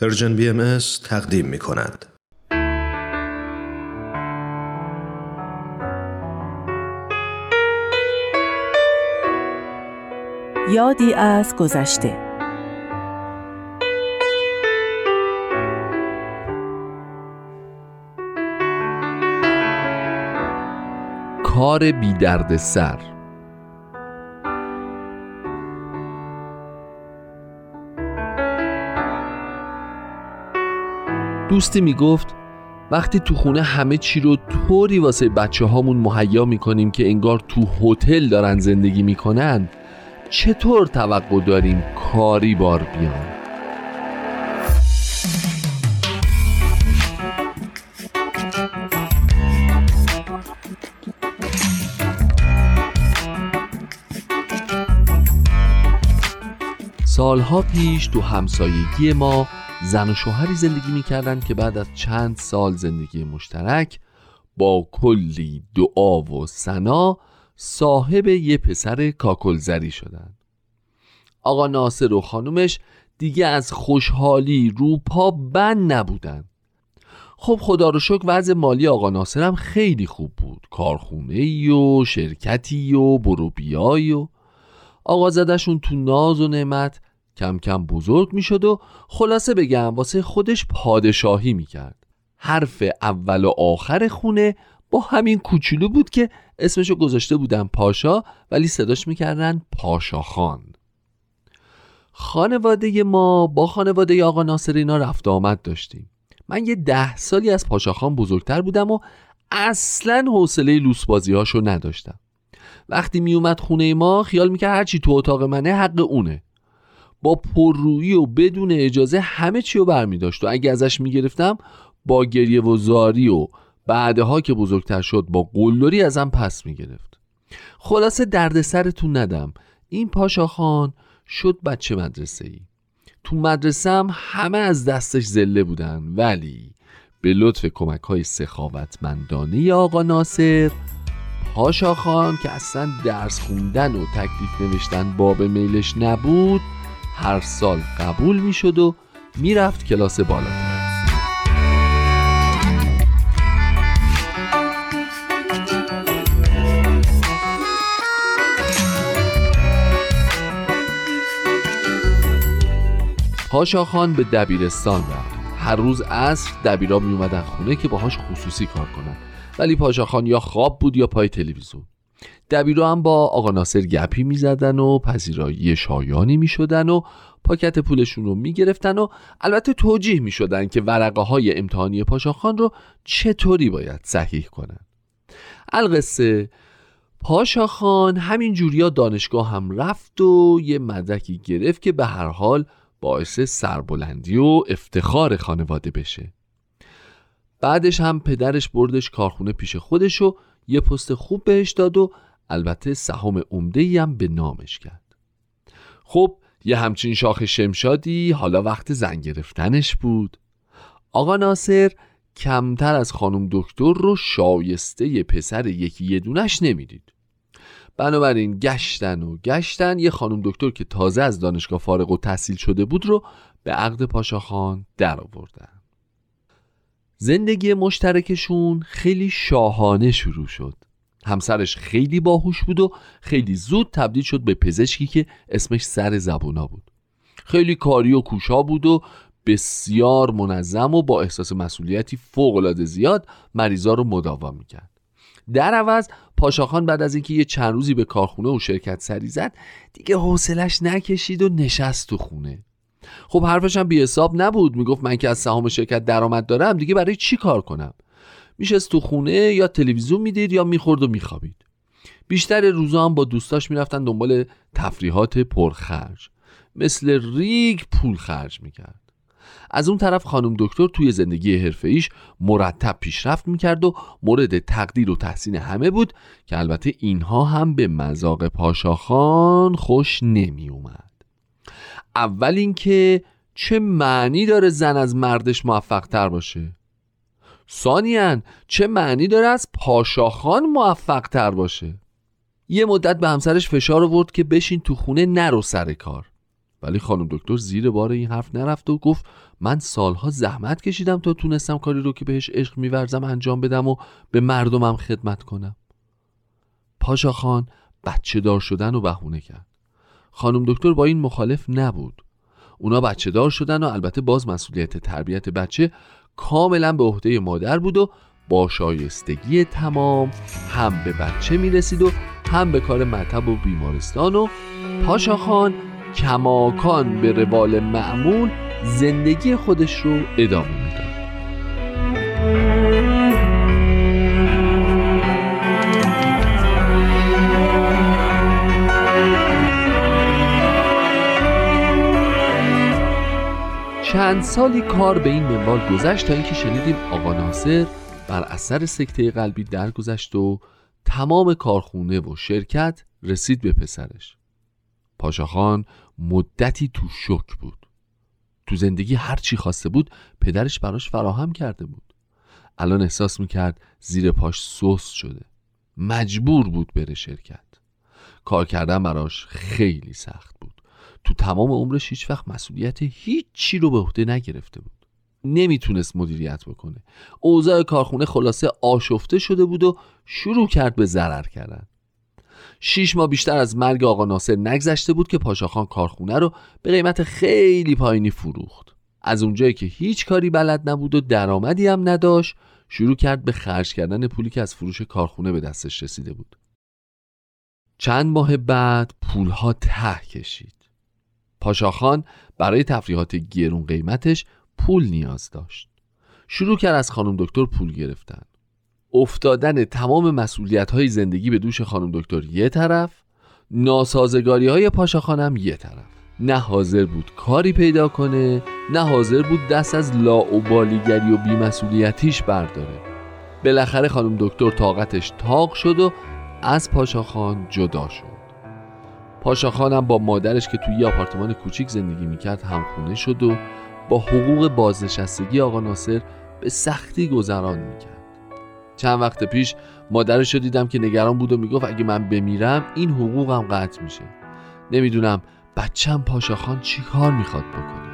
پرژن BMS تقدیم می کند. یادی از گذشته. کار بی درد سر. دوستی می گفت وقتی تو خونه همه چی رو طوری واسه بچه هامون مهیا می کنیم که انگار تو هتل دارن زندگی می کنن، چطور توقع داریم کاری بار بیان؟ سالها پیش تو همسایگی ما زن و شوهری زندگی می‌کردن که بعد از چند سال زندگی مشترک با کلی دعا و ثنا صاحب یه پسر کاکلزری شدن. آقا ناصر و خانومش دیگه از خوشحالی رو پا بند نبودن. خب خدا رو شکر وضع مالی آقا ناصر هم خیلی خوب بود، کارخونه‌ای و شرکتی و برو بیای و آقا زدشون تو ناز و نعمت کم کم بزرگ می شد و خلاصه بگم واسه خودش پادشاهی می کرد. حرف اول و آخر خونه با همین کوچولو بود که اسمشو گذاشته بودن پاشا، ولی صداش میکردن پاشا خان. خانواده ما با خانواده آقا ناصر اینا رفت آمد داشتیم. من یه 10 سالی از پاشا خان بزرگتر بودم و اصلاً حوصله لوسبازی هاشو نداشتم. وقتی میومد خونه ما خیال میکرد هرچی تو اتاق منه حق اونه. با پررویی و بدون اجازه همه چی رو برمیداشت و اگه ازش میگرفتم با گریه و زاری و بعدها که بزرگتر شد با قلدری ازم پس میگرفت. خلاصه درد سرتون ندم، این پاشا خان شد بچه مدرسه ای. تو مدرسه هم همه از دستش زله بودن، ولی به لطف کمک های سخاوتمندانه آقا ناصر، پاشا خان که اصلا درس خوندن و تکلیف نوشتن باب میلش نبود، هر سال قبول میشد و میرفت کلاس بالا. پاشا خان به دبیرستان رفت. هر روز عصر دبیرا می اومدن خونه که باهاش خصوصی کار کنن، ولی پاشا خان یا خواب بود یا پای تلویزیون. دبیرا هم با آقا ناصر گپی می زدن و پذیرایی شایانی می شدن و پاکت پولشون رو می گرفتن و البته توجیه می شدن که ورقه های امتحانی پاشا خان رو چطوری باید صحیح کنن. القصه پاشا خان همین جوریا دانشگاه هم رفت و یه مدرکی گرفت که به هر حال باعث سربلندی و افتخار خانواده بشه. بعدش هم پدرش بردش کارخونه پیش خودش و یه پست خوب بهش داد و البته سهم عمده‌ای هم به نامش کرد. خب یه همچین شاخ شمشادی حالا وقت زن گرفتنش بود. آقا ناصر کمتر از خانم دکتر رو شایسته یه پسر یکی یه دونش نمیدید. بنابراین گشتن یه خانم دکتر که تازه از دانشگاه فارغ التحصیل شده بود رو به عقد پاشا خان در آوردن. زندگی مشترکشون خیلی شاهانه شروع شد. همسرش خیلی باهوش بود و خیلی زود تبدیل شد به پزشکی که اسمش سر زبونا بود. خیلی کاری و کوشا بود و بسیار منظم و با احساس مسئولیتی فوق‌العاده زیاد مریضا رو مداوا میکرد. در عوض پاشا خان بعد از اینکه یه چند روزی به کارخونه و شرکت سری زد دیگه حوصلش نکشید و نشست تو خونه. خب حرفش هم بی حساب نبود، میگفت من که از سهام شرکت درآمد دارم دیگه برای چی کار کنم. میشست تو خونه یا تلویزیون میدید یا میخورد و میخوابید. بیشتر روزا هم با دوستاش میرفتن دنبال تفریحات پرخرج، مثل ریگ پول خرج میکرد. از اون طرف خانم دکتر توی زندگی حرفه‌ایش مرتب پیشرفت میکرد و مورد تقدیر و تحسین همه بود که البته اینها هم به مذاق پاشا خان خوش نمی اومد. اول اینکه چه معنی داره زن از مردش موفق تر باشه؟ ثانیاً چه معنی داره از پاشا خان موفق تر باشه؟ یه مدت به همسرش فشار آورد که بشین تو خونه نرو سر کار. ولی خانم دکتر زیر بار این حرف نرفت و گفت من سالها زحمت کشیدم تا تونستم کاری رو که بهش عشق می‌ورزم انجام بدم و به مردمم خدمت کنم. پاشا خان بچه دار شدن رو بهونه کرد. خانم دکتر با این مخالف نبود. اونا بچه دار شدن و البته باز مسئولیت تربیت بچه کاملا به عهده مادر بود و با شایستگی تمام هم به بچه میرسید و هم به کار مطب و بیمارستان. و پاشا خان کماکان به روال معمول زندگی خودش رو ادامه میداد. چند سالی کار به این منوال گذشت تا اینکه شنیدیم آقا ناصر بر اثر سکته قلبی درگذشت و تمام کارخونه و شرکت رسید به پسرش. پاشاخان مدتی تو شوک بود. تو زندگی هر چی خواسته بود پدرش براش فراهم کرده بود. الان احساس میکرد زیر پاش سوس شده. مجبور بود بره شرکت. کار کردن براش خیلی سخت بود. تو تمام عمرش هیچ وقت مسئولیت هیچ چی رو به عهده نگرفته بود. نمیتونست مدیریت بکنه. اوضاع کارخونه خلاصه آشفته شده بود و شروع کرد به ضرر کردن. 6 ماه بیشتر از مرگ آقا ناصر نگذشته بود که پاشاخان کارخونه رو به قیمت خیلی پایینی فروخت. از اونجایی که هیچ کاری بلد نبود و درآمدی هم نداشت، شروع کرد به خرج کردن پولی که از فروش کارخونه به دستش رسیده بود. چند ماه بعد پولها ته کشید. پاشاخان برای تفریحات گرون قیمتش پول نیاز داشت. شروع کرد از خانم دکتر پول گرفتن. افتادن تمام مسئولیت‌های زندگی به دوش خانم دکتر یه طرف، ناسازگاری‌های پاشاخان هم یه طرف. نه حاضر بود کاری پیدا کنه، نه حاضر بود دست از لاابالیگری و بی‌مسئولیتیش برداره. بالاخره خانم دکتر طاقتش تاق شد و از پاشاخان جدا شد. پاشاخان هم با مادرش که توی یه آپارتمان کوچیک زندگی میکرد همخونه شد و با حقوق بازنشستگی آقا ناصر به سختی گذران میکرد. چند وقت پیش مادرش رو دیدم که نگران بود و میگفت اگه من بمیرم این حقوقم قطع میشه. نمیدونم بچه‌م پاشاخان چی کار میخواد بکنه.